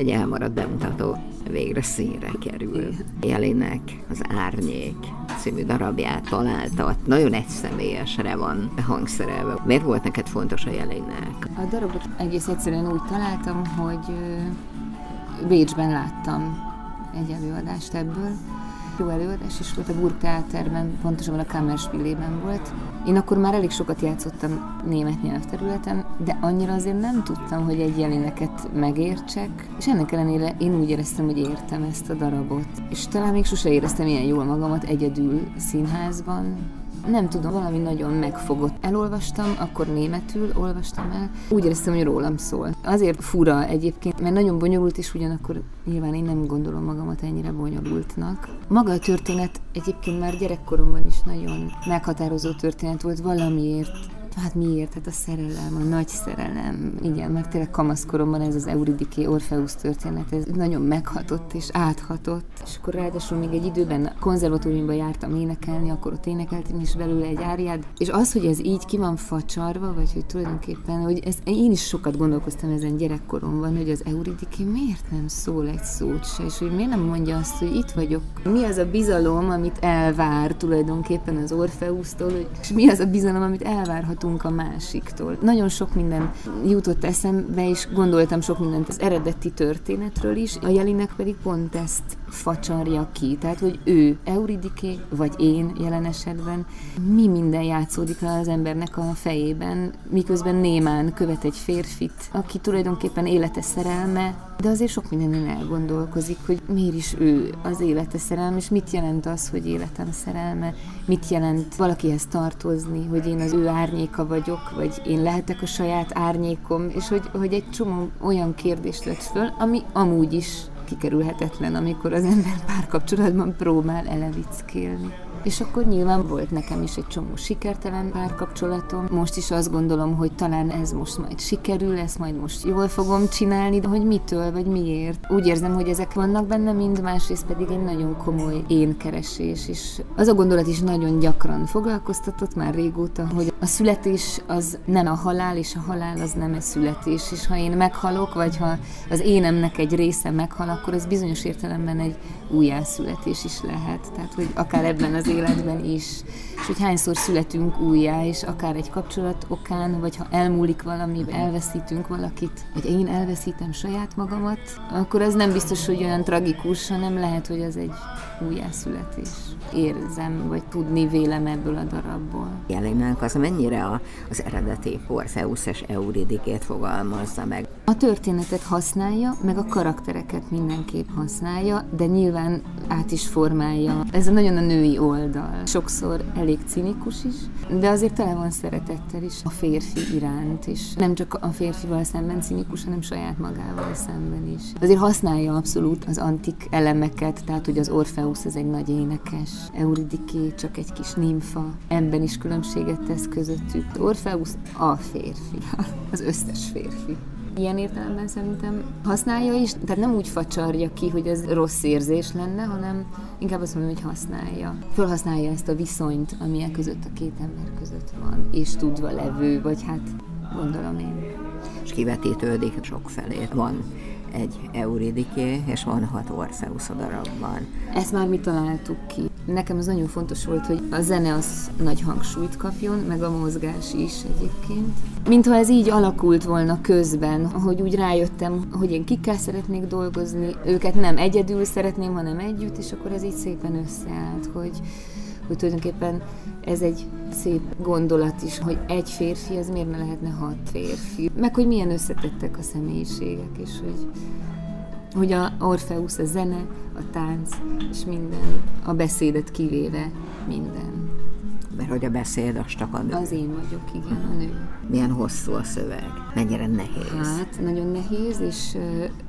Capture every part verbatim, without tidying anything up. Egy elmaradt bemutató végre színre kerül. Jelinek az Árnyék című darabját találta, nagyon egyszemélyesre van hangszerelve. Miért volt neked fontos a Jelinek? A darabot egész egyszerűen úgy találtam, hogy Bécsben láttam egy előadást ebből. Jó előadás is volt a Burgtheaterben, pontosabban a Kammerspielében volt. Én akkor már elég sokat játszottam német nyelvterületen, de annyira azért nem tudtam, hogy egy Jelineket megértsek, és ennek ellenére én úgy éreztem, hogy értem ezt a darabot. És talán még sose éreztem ilyen jól magamat egyedül színházban. Nem tudom, valami nagyon megfogott. Elolvastam, akkor németül olvastam el. Úgy éreztem, hogy rólam szól. Azért fura egyébként, mert nagyon bonyolult, és ugyanakkor nyilván én nem gondolom magamat ennyire bonyolultnak. Maga a történet egyébként már gyerekkoromban is nagyon meghatározó történet volt valamiért. Hát miért? Hát a szerelem, a nagy szerelem. Igen, mert tényleg kamaszkoromban ez az Euridiké Orfeusz történet, ez nagyon meghatott és áthatott. És akkor ráadásul még egy időben konzervatóriumban jártam énekelni, akkor ott énekeltem is belőle egy áriát. És az, hogy ez így ki van facsarva, vagy hogy tulajdonképpen, hogy ez, én is sokat gondolkoztam ezen gyerekkoromban, hogy az Euridiké miért nem szól egy szót se, és hogy miért nem mondja azt, hogy itt vagyok. Mi az a bizalom, amit elvár tulajdonképpen az Orfeusztól, és mi az a bizalom, amit elvárhatunk a másiktól. Nagyon sok minden jutott eszembe, és gondoltam sok mindent az eredeti történetről is. A Jelinek pedig pont ezt facsarja ki, tehát hogy ő Euridiké, vagy én jelen esetben, mi minden játszódik le az embernek a fejében, miközben némán követ egy férfit, aki tulajdonképpen élete szerelme, de azért sok mindenen elgondolkozik, hogy miért is ő az élete szerelme, és mit jelent az, hogy életem szerelme, mit jelent valakihez tartozni, hogy én az ő árnyéka vagyok, vagy én lehetek a saját árnyékom, és hogy, hogy egy csomó olyan kérdés lett föl, ami amúgy is kikerülhetetlen, amikor az ember párkapcsolatban próbál elevickélni. És akkor nyilván volt nekem is egy csomó sikertelen párkapcsolatom. Most is azt gondolom, hogy talán ez most majd sikerül, ezt majd most jól fogom csinálni, de hogy mitől, vagy miért. Úgy érzem, hogy ezek vannak benne mind, másrészt pedig egy nagyon komoly énkeresés, és az a gondolat is nagyon gyakran foglalkoztatott már régóta, hogy a születés az nem a halál, és a halál az nem a születés, és ha én meghalok, vagy ha az énemnek egy része meghal, akkor ez bizonyos értelemben egy újjászületés is lehet. Tehát, hogy akár ebben az életben is, és hogy hányszor születünk újjá, és akár egy kapcsolat okán, vagy ha elmúlik valami, elveszítünk valakit, vagy én elveszítem saját magamat, akkor az nem biztos, hogy olyan tragikus, hanem lehet, hogy az egy újjászületés. Érzem, vagy tudni vélem ebből a darabból. Jelinek az mennyire a, az eredeti Orfeuszes Euridikét fogalmazza meg? A történetet használja, meg a karaktereket mindenképp használja, de nyilván át is formálja. Ez nagyon a női oldal. Sokszor elég cinikus is, de azért tele van szeretettel is a férfi iránt, és nem csak a férfival szemben cinikus, hanem saját magával szemben is. Azért használja abszolút az antik elemeket, tehát hogy az Orfeusz ez egy nagy énekes, Euridiké csak egy kis nimfa. Ebben is különbséget tesz közöttük. Orfeusz a férfi, az összes férfi. Ilyen értelemben szerintem használja is, tehát nem úgy facsarja ki, hogy ez rossz érzés lenne, hanem inkább azt mondom, hogy használja. Fölhasználja ezt a viszonyt, ami e között, a két ember között van, és tudva levő, vagy hát gondolom én. És kivetítődik sokfelé. Van egy Euridiké, és van hat Orfeusz a darabban. Ezt már mi találtuk ki. Nekem az nagyon fontos volt, hogy a zene az nagy hangsúlyt kapjon, meg a mozgás is egyébként. Mintha ez így alakult volna közben, hogy úgy rájöttem, hogy én kikkel szeretnék dolgozni, őket nem egyedül szeretném, hanem együtt, és akkor ez így szépen összeállt, hogy, hogy tulajdonképpen ez egy szép gondolat is, hogy egy férfi, ez miért ne lehetne hat férfi. Meg hogy milyen összetettek a személyiségek, és hogy... hogy a Orfeusz a zene, a tánc, és minden, a beszédet kivéve minden. Mert hogy a beszéd az csak a nő. Az én vagyok, igen, a nő. Milyen hosszú a szöveg, mennyire nehéz. Hát, nagyon nehéz, és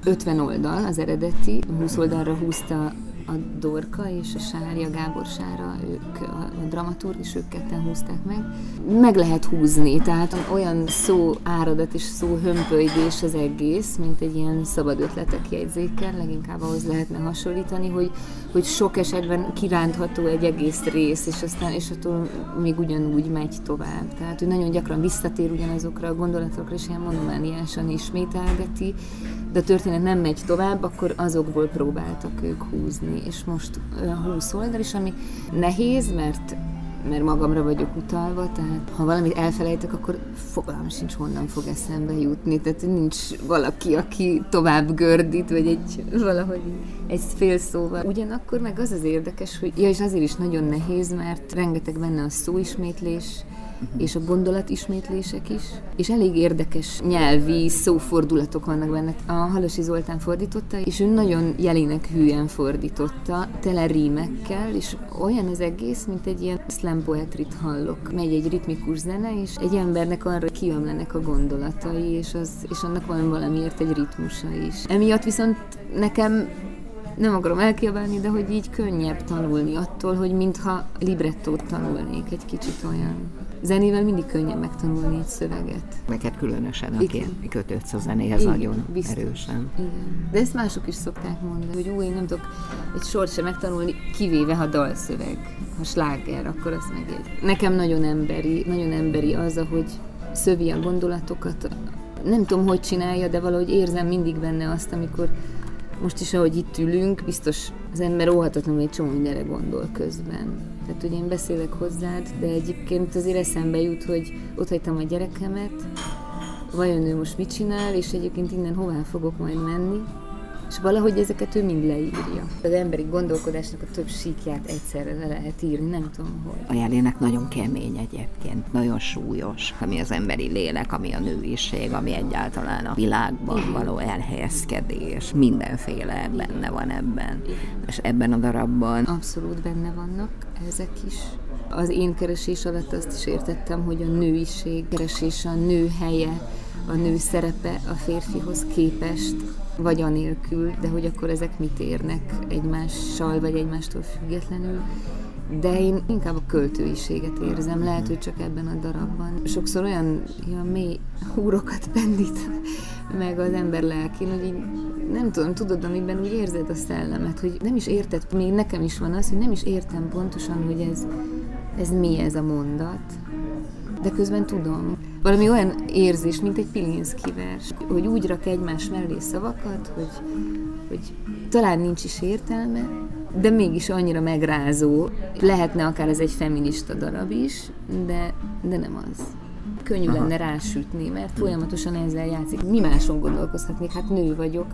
ötven oldal az eredeti, húsz oldalra húzta a Dorka és a Sárja, Gábor Sára, ők a, a dramaturg, és ők ketten húzták meg. Meg lehet húzni, tehát olyan szó áradat és szó hömpölygés az egész, mint egy ilyen szabad ötletek jegyzékkel, leginkább ahhoz lehetne hasonlítani, hogy, hogy sok esetben kirántható egy egész rész, és aztán és attól még ugyanúgy megy tovább. Tehát, hogy nagyon gyakran visszatér ugyanazokra a gondolatokra, és ilyen monomániásan ismételgeti, de a történet nem megy tovább, akkor azokból próbáltak ők húzni. És most húsz oldal is, ami nehéz, mert, mert magamra vagyok utalva, tehát ha valamit elfelejtek, akkor fogalmam sincs, honnan fog eszembe jutni. Tehát nincs valaki, aki tovább gördít, vagy egy, valahogy egy fél szóval. Ugyanakkor meg az az érdekes, hogy ja, és azért is nagyon nehéz, mert rengeteg benne a szóismétlés, és a gondolatismétlések is, és elég érdekes nyelvi szófordulatok vannak benne. A Halasi Zoltán fordította, és ő nagyon Jelinek hűen fordította, tele rímekkel, és olyan az egész, mint egy ilyen slam poetrit hallok. Megy egy ritmikus zene, és egy embernek arra kiömlenek a gondolatai, és, az, és annak van valamiért egy ritmusa is. Emiatt viszont nekem nem akarom elkiabálni, de hogy így könnyebb tanulni attól, hogy mintha librettót tanulnék, egy kicsit olyan. Zenével mindig könnyebb megtanulni egy szöveget. Neked különösen, aki kötődsz a zenéhez nagyon biztos, erősen. Igen. De ezt mások is szokták mondani, hogy ú, én nem tudok egy sort sem megtanulni, kivéve ha dalszöveg, ha sláger, akkor azt megjegyzem. Nekem nagyon emberi, nagyon emberi az, ahogy szövi a gondolatokat. Nem tudom, hogy csinálja, de valahogy érzem mindig benne azt, amikor most is, ahogy itt ülünk, biztos az ember óhatatlanul egy csomó mindenre gondol közben. Tehát, hogy én beszélek hozzád, de egyébként azért eszembe jut, hogy ott hagytam a gyerekemet, vajon ő most mit csinál, és egyébként innen hová fogok majd menni, és valahogy ezeket ő mind leírja. Az emberi gondolkodásnak a több síkját egyszerre le lehet írni, nem tudom hol. A Jelinek nagyon kemény egyébként, nagyon súlyos, ami az emberi lélek, ami a nőiség, ami egyáltalán a világban való elhelyezkedés, mindenféle benne van ebben, és ebben a darabban. Abszolút benne vannak ezek is. Az én keresés alatt azt is értettem, hogy a nőiség keresése, a nő helye, a nő szerepe a férfihoz képest, vagy anélkül, de hogy akkor ezek mit érnek egymással, vagy egymástól függetlenül. De én inkább a költőiséget érzem, lehet, hogy csak ebben a darabban. Sokszor olyan ja, mély húrokat pendít meg az ember lelkén, hogy így, nem tudom, tudod, amiben úgy érzed a szellemet, hogy nem is érted, még nekem is van az, hogy nem is értem pontosan, hogy ez, ez mi ez a mondat, de közben tudom. Valami olyan érzés, mint egy Pilinszky vers, hogy úgy rak egymás mellé szavakat, hogy, hogy talán nincs is értelme, de mégis annyira megrázó. Lehetne akár ez egy feminista darab is, de, de nem az. Könnyű Aha. lenne rásütni, mert folyamatosan ezzel játszik. Mi máson gondolkozhatnék? Hát nő vagyok.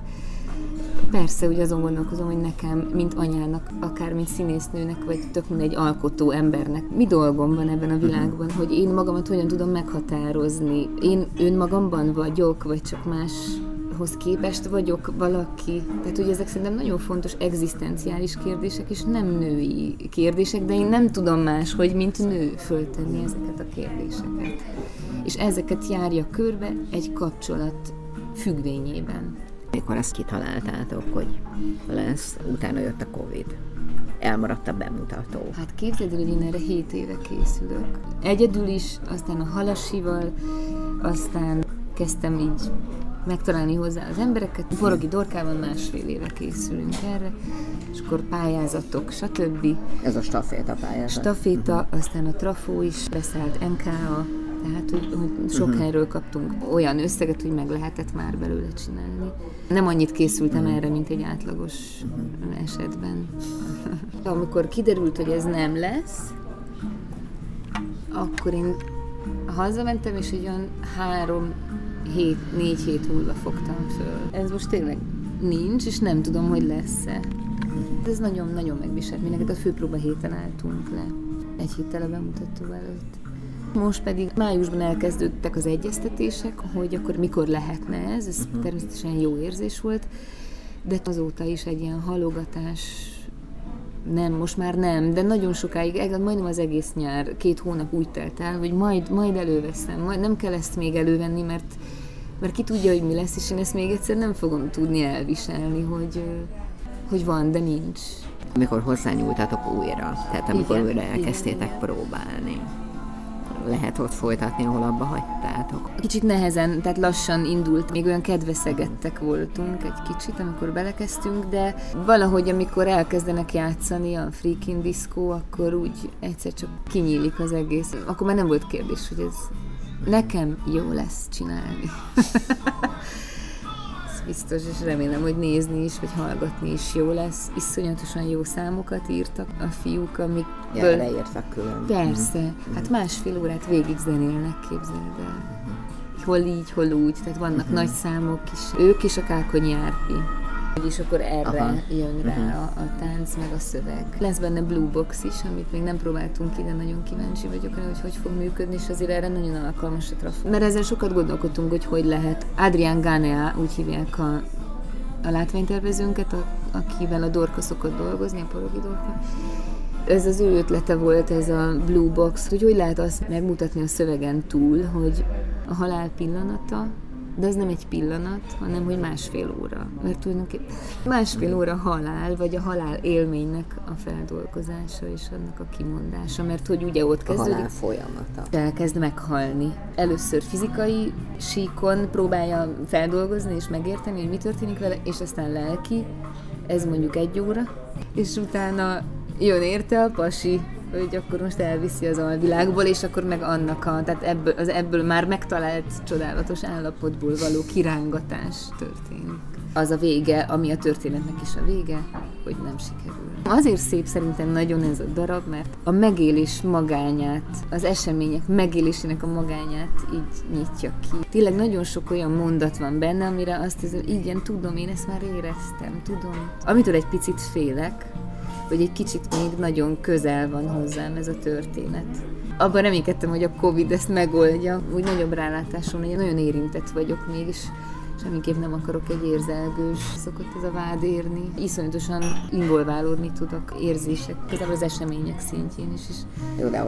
Persze, hogy azon gondolkozom, hogy nekem, mint anyának, akár mint színésznőnek, vagy tök mindegy alkotó embernek, mi dolgom van ebben a világban, hogy én magamat hogyan tudom meghatározni. Én önmagamban vagyok, vagy csak máshoz képest vagyok valaki. Tehát, hogy ezek szerintem nagyon fontos egzisztenciális kérdések, és nem női kérdések, de én nem tudom más, hogy mint nő föltenni ezeket a kérdéseket. És ezeket járja körbe egy kapcsolat függvényében. Amikor azt kitaláltátok, hogy lesz, utána jött a Covid. Elmaradt a bemutató. Hát képzeld, hogy én erre hét éve készülök. Egyedül is, aztán a Halasival, aztán kezdtem így megtalálni hozzá az embereket. Forogi Dorkával másfél éve készülünk erre, és akkor pályázatok, stb. Ez a staféta pályázat. Staféta, uh-huh. Aztán a Trafó is, beszállt en ká á. Tehát, hogy, hogy sok uh-huh. helyről kaptunk olyan összeget, hogy meg lehetett már belőle csinálni. Nem annyit készültem uh-huh. erre, mint egy átlagos uh-huh. esetben. Amikor kiderült, hogy ez nem lesz, akkor én hazamentem, és olyan három hét, négy hét múlva fogtam föl. Ez most tényleg nincs, és nem tudom, hogy lesz-e. Ez nagyon-nagyon megviselt mindenket. A főpróba héten álltunk le. Egy héttel a bemutató előtt. Most pedig májusban elkezdődtek az egyeztetések, hogy akkor mikor lehetne ez, ez uh-huh. természetesen jó érzés volt, de azóta is egy ilyen halogatás, nem, most már nem, de nagyon sokáig, majdnem az egész nyár, két hónap úgy telt el, hogy majd, majd előveszem, majd nem kell ezt még elővenni, mert, mert ki tudja, hogy mi lesz, és én ezt még egyszer nem fogom tudni elviselni, hogy, hogy van, de nincs. Amikor hozzányúltatok újra, tehát amikor igen, újra elkezdtétek igen, próbálni. Lehet ott folytatni, ahol abba hagytátok? Kicsit nehezen, tehát lassan indult, még olyan kedveszegettek voltunk egy kicsit, amikor belekezdtünk, de valahogy amikor elkezdenek játszani a Freakin' Disco, akkor úgy egyszer csak kinyílik az egész. Akkor már nem volt kérdés, hogy ez nekem jó lesz csinálni. Biztos, és remélem, hogy nézni is, vagy hallgatni is jó lesz. Iszonyatosan jó számokat írtak a fiúk, amikből... Ja, leírtak külön. Persze. Mm. Hát másfél órát végig zenélnek, képzeld el. Mm. Hol így, hol úgy. Tehát vannak mm. nagy számok is. Ők is a Kákonyi Árfi. És akkor erre Aha. jön rá mm. a, a tánc, meg a szöveg. Lesz benne Blue Box is, amit még nem próbáltunk ki, de nagyon kíváncsi vagyok rá, hogy hogy fog működni, és azért erre nagyon alkalmas a trafó. Mert ezzel sokat gondolkodtunk, hogy hogy lehet. Adrian Gáneá, úgy hívják a, a látványtervezőnket, a, akivel a Dorka szokott dolgozni, a Porogi Dorka. Ez az ő ötlete volt, ez a Blue Box, hogy hogy lehet azt megmutatni a szövegen túl, hogy a halál pillanata, de ez nem egy pillanat, hanem hogy másfél óra. Mert tulajdonképpen másfél óra halál, vagy a halál élménynek a feldolgozása és annak a kimondása, mert hogy ugye ott kezdődik. A halál folyamata. Elkezd meghalni. Először fizikai síkon próbálja feldolgozni és megérteni, hogy mi történik vele, és aztán lelki, ez mondjuk egy óra, és utána jön érte a pasi, hogy akkor most elviszi az alvilágból, és akkor meg annak a, tehát ebből, az ebből már megtalált csodálatos állapotból való kirángatás történik. Az a vége, ami a történetnek is a vége, hogy nem sikerül. Azért szép szerintem nagyon ez a darab, mert a megélés magányát, az események megélésének a magányát így nyitja ki. Tényleg nagyon sok olyan mondat van benne, amire azt hiszem, igen, tudom, én ezt már éreztem, tudom. Amitől egy picit félek, hogy egy kicsit még nagyon közel van hozzám ez a történet. Abban reménykedtem, hogy a Covid ezt megoldja, úgy nagyobb rálátáson, hogy nagyon érintett vagyok mégis, semmiképp nem akarok egy érzelgős, szokott ez a vád érni. Iszonyatosan involválódni tudok érzések, például az események szintjén is. Jó, de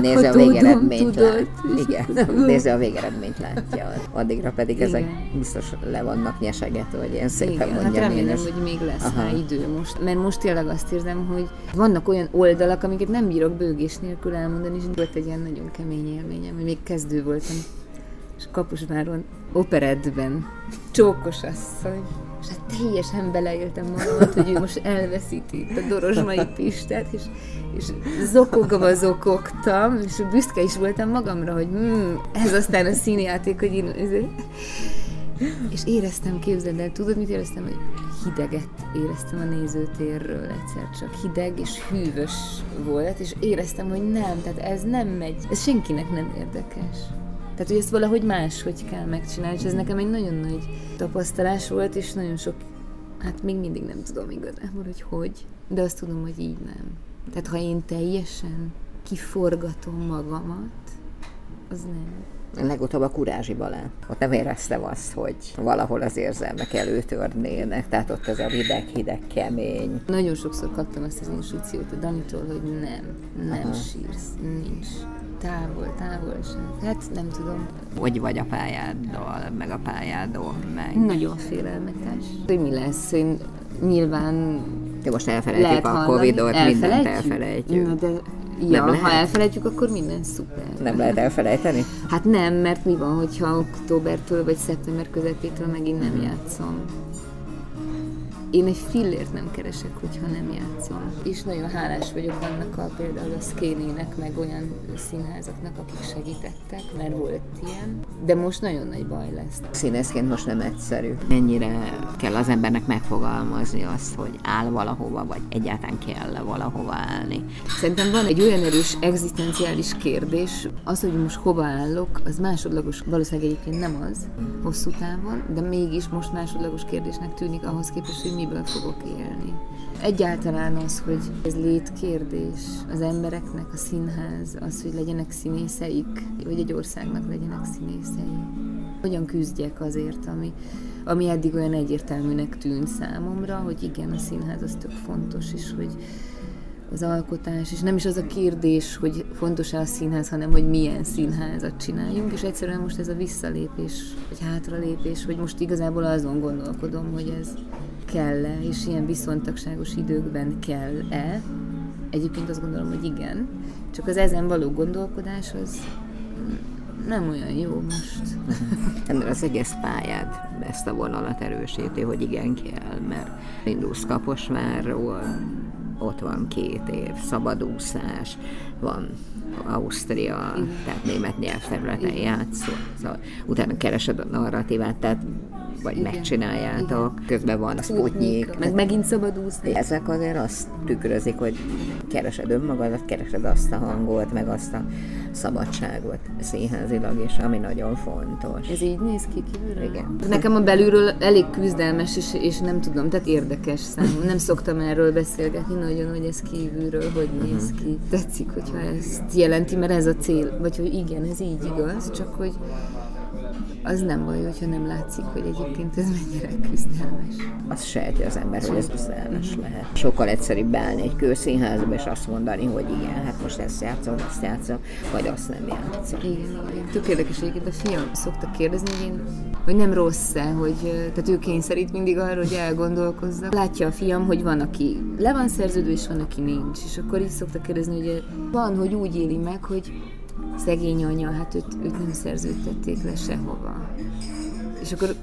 nézze a végeredményt látja. Igen, nézze a végeredményt látja. Addigra pedig igen, ezek biztos le vannak nyesegető, hogy ilyen szépen igen, mondjam. Hát remélem, hogy még lesz Aha. már idő most. Mert most tényleg azt érzem, hogy vannak olyan oldalak, amiket nem bírok bőgés nélkül elmondani, és volt egy ilyen nagyon kemény élményem, hogy még kezdő voltam. És Kaposváron, operettben, csókos asszony, és hát teljesen beleéltem magamat, hogy ő most elveszíti a Dorozsmai Pistát, és, és zokogva zokogtam, és büszke is voltam magamra, hogy mm, ez aztán a színjáték, hogy én... És éreztem, képzeld el, tudod, mit éreztem? Hogy hideget éreztem a nézőtérről egyszer csak. Hideg és hűvös volt, és éreztem, hogy nem, tehát ez nem megy, ez senkinek nem érdekes. Tehát, hogy ezt valahogy máshogy kell megcsinálni, és ez nekem egy nagyon nagy tapasztalás volt, és nagyon sok, hát még mindig nem tudom igazából, hogy hogy, de azt tudom, hogy így nem. Tehát, ha én teljesen kiforgatom magamat, az nem. Legutóbb a Kurázsi Balán. Ott nem éreztem azt, hogy valahol az érzelmek előtörnének, tehát ott ez a hideg-hideg kemény. Nagyon sokszor kaptam ezt az instrukciót a Danitól, hogy nem, nem Aha. sírsz, nincs. Távol, távol sem. Hát nem tudom. Hogy vagy a pályáddal, meg a pályádon, meg... Nagyon félelmetes. Hogy mi lesz? Én nyilván... De most elfelejtjük a Covidot, mindent elfelejtjük. Na de... Ja, ha elfelejtjük, akkor minden szuper. Nem lehet elfelejteni? Hát nem, mert mi van, hogyha októbertől vagy szeptember közepétől megint nem játszom. Én egy fillért nem keresek, hogyha nem játszom. És nagyon hálás vagyok annak a, például a Szkénének, meg olyan színházaknak, akik segítettek, mert volt ilyen. De most nagyon nagy baj lesz. Színészként most nem egyszerű. Mennyire kell az embernek megfogalmazni azt, hogy áll valahova, vagy egyáltalán kell valahova állni? Szerintem van egy olyan erős egzisztenciális kérdés. Az, hogy most hova állok, az másodlagos, valószínűleg egyébként nem az hosszú távon, de mégis most másodlagos kérdésnek tűnik ahhoz képest, hogy miből fogok élni. Egyáltalán az, hogy ez létkérdés az embereknek, a színház, az, hogy legyenek színészeik, vagy egy országnak legyenek színészei. Hogyan küzdjek azért, ami, ami eddig olyan egyértelműnek tűnt számomra, hogy igen, a színház az tök fontos, és hogy az alkotás, és nem is az a kérdés, hogy fontos-e a színház, hanem hogy milyen színházat csináljunk, és egyszerűen most ez a visszalépés, vagy hátralépés, hogy most igazából azon gondolkodom, hogy ez kell-e, és ilyen viszontagságos időkben kell-e? Egyébként azt gondolom, hogy igen. Csak az ezen való gondolkodás az nem olyan jó most. Mert az egész pályád ezt a vonalat erősíti, hogy igen kell, mert indulsz Kaposvárról, ott van két év, szabadúszás, van Ausztria, igen. Tehát német nyelvterületen játszol, szóval utána keresed a narratívát, tehát vagy igen, megcsináljátok, igen. Közben van a Sputnik. Meg megint szabadúszni. Ezek azért azt tükrözik, hogy keresed önmagadat, keresed azt a hangot, meg azt a szabadságot színházilag, és ami nagyon fontos. Ez így néz ki kívülről? Igen. Nekem a belülről elég küzdelmes, és, és nem tudom, tehát érdekes számom. Nem szoktam erről beszélgetni nagyon, hogy ez kívülről, hogy néz ki. Tetszik, hogyha ezt jelenti, mert ez a cél. Vagy hogy igen, ez így igaz, csak hogy az nem baj, hogyha nem látszik, hogy egyébként ez mennyire küzdelmes. Azt sejti az ember, hogy ez küzdelmes lehet. Sokkal egyszerűbb beállni egy kőszínházba, és azt mondani, hogy igen, hát most ezt játszom, azt játszom, vagy azt nem játszom. Igen, igen. Tök érdekes egyébként, a fiam szoktak kérdezni, hogy, én, hogy nem rossz-e, hogy, tehát ő kényszerít mindig arra, hogy elgondolkozzak. Látja a fiam, hogy van, aki le van szerződve, és van, aki nincs. És akkor így szoktak kérdezni, hogy van, hogy úgy éli meg, hogy szegény anya, hát őt, őt nem szerződtették le sehova. És akkor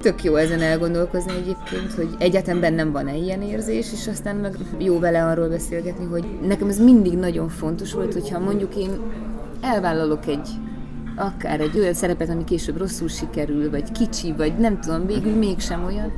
tök jó ezen elgondolkozni egyébként, hogy egyetem bennem van-e ilyen érzés, és aztán meg jó vele arról beszélgetni, hogy nekem ez mindig nagyon fontos volt, hogyha mondjuk én elvállalok egy, akár egy olyan szerepet, ami később rosszul sikerül, vagy kicsi, vagy nem tudom, végül mégsem olyan,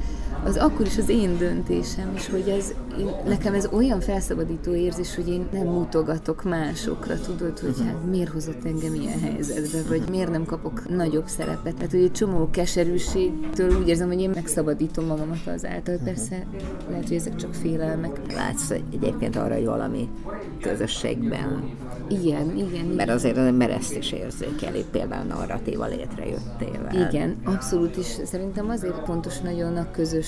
az akkor is az én döntésem, és hogy ez, én, nekem ez olyan felszabadító érzés, hogy én nem mutogatok másokra, tudod, hogy hát miért hozott engem ilyen helyzetbe, vagy miért nem kapok nagyobb szerepet. Tehát, hogy egy csomó keserűségtől úgy érzem, hogy én megszabadítom magamat azáltal, persze lehet, hogy ezek csak félelmek. Látsz egyébként arra, hogy valami közösségben. Igen, igen. Mert azért az ember ezt is érzékeli, például narratíva létrejöttével. Igen, abszolút is. Szerintem azért fontos nagyon a közösség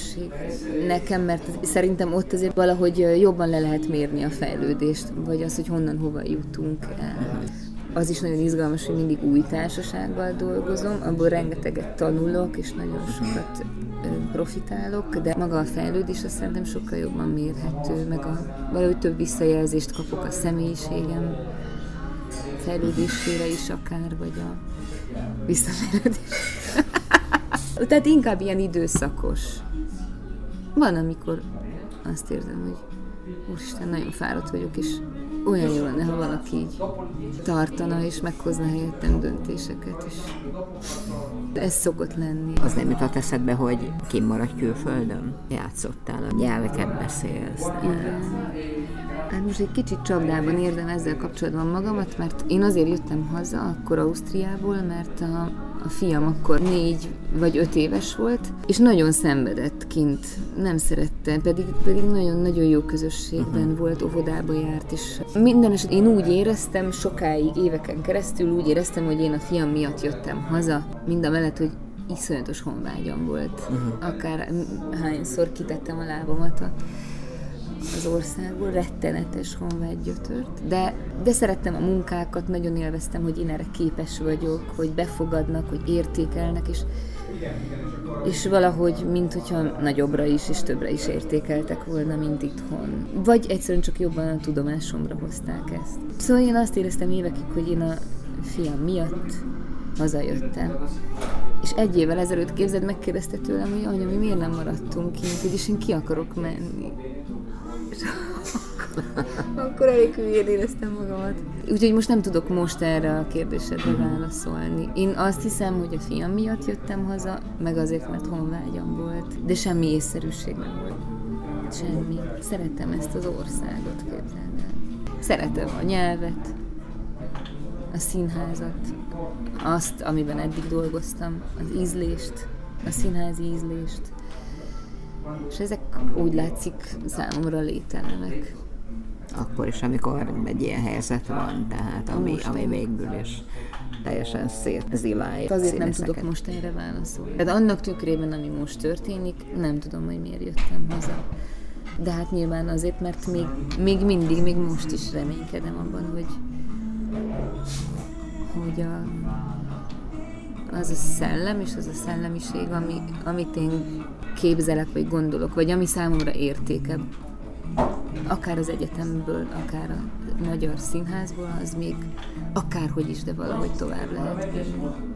nekem, mert szerintem ott azért valahogy jobban le lehet mérni a fejlődést, vagy az, hogy honnan hova jutunk el. Az is nagyon izgalmas, hogy mindig új társasággal dolgozom, abból rengeteget tanulok, és nagyon sokat profitálok, de maga a fejlődés azt szerintem sokkal jobban mérhető, meg a, valahogy több visszajelzést kapok a személyiségem fejlődésére is akár, vagy a visszafejlődés. Tehát inkább ilyen időszakos. Van, amikor azt érzem, hogy úristen, nagyon fáradt vagyok, és olyan jó lenne, ha valaki így tartana, és meghozna helyettem döntéseket is. De ez szokott lenni. Az nem jutott eszedbe, hogy kim maradj külföldön? Játszottál, a nyelveket beszélsz. Igen. Hát most egy kicsit csapdában érzem ezzel kapcsolatban magamat, mert én azért jöttem haza akkor Ausztriából, mert a, a fiam akkor négy vagy öt éves volt, és nagyon szenvedett kint, nem szerette, pedig, pedig nagyon-nagyon jó közösségben uh-huh. volt, óvodába járt, és minden eset én úgy éreztem sokáig, éveken keresztül úgy éreztem, hogy én a fiam miatt jöttem haza, mind a mellett, hogy iszonyatos honvágyam volt, uh-huh. akár hányszor kitettem a lábamat a az országból, rettenetes honvágy gyötört, de, de szerettem a munkákat, nagyon élveztem, hogy én erre képes vagyok, hogy befogadnak, hogy értékelnek, és, és valahogy, mint hogyha nagyobbra is, és többre is értékeltek volna, mint itthon. Vagy egyszerűen csak jobban a tudomásomra hozták ezt. Szóval én azt éreztem évekig, hogy én a fiam miatt hazajöttem. És egy évvel ezelőtt, képzeld, megkérdezte tőlem, hogy anya, mi miért nem maradtunk kint, és én ki akarok menni. Akkor elég hülyén éreztem magamat. Úgyhogy most nem tudok most erre a kérdésedre válaszolni. Én azt hiszem, hogy a fiam miatt jöttem haza, meg azért, mert honvágyam volt. De semmi észszerűség nem volt. Semmi. Szeretem ezt az országot, képzeld el. Szeretem a nyelvet, a színházat, azt, amiben eddig dolgoztam, az ízlést, a színházi ízlést. És ezek úgy látszik számomra lételemek. Akkor is, amikor egy ilyen helyzet van, tehát ami, ami végül is teljesen szétzilálja. Azért nem tudok most erre válaszolni. Tehát annak tükrében, ami most történik, nem tudom, hogy miért jöttem haza. De hát nyilván azért, mert még, még mindig, még most is reménykedem abban, hogy, hogy a... az a szellem, és az a szellemiség, ami, amit én képzelek, vagy gondolok, vagy ami számomra értékebb. Akár az egyetemből, akár a magyar színházból, az még akárhogy is, de valahogy tovább lehet.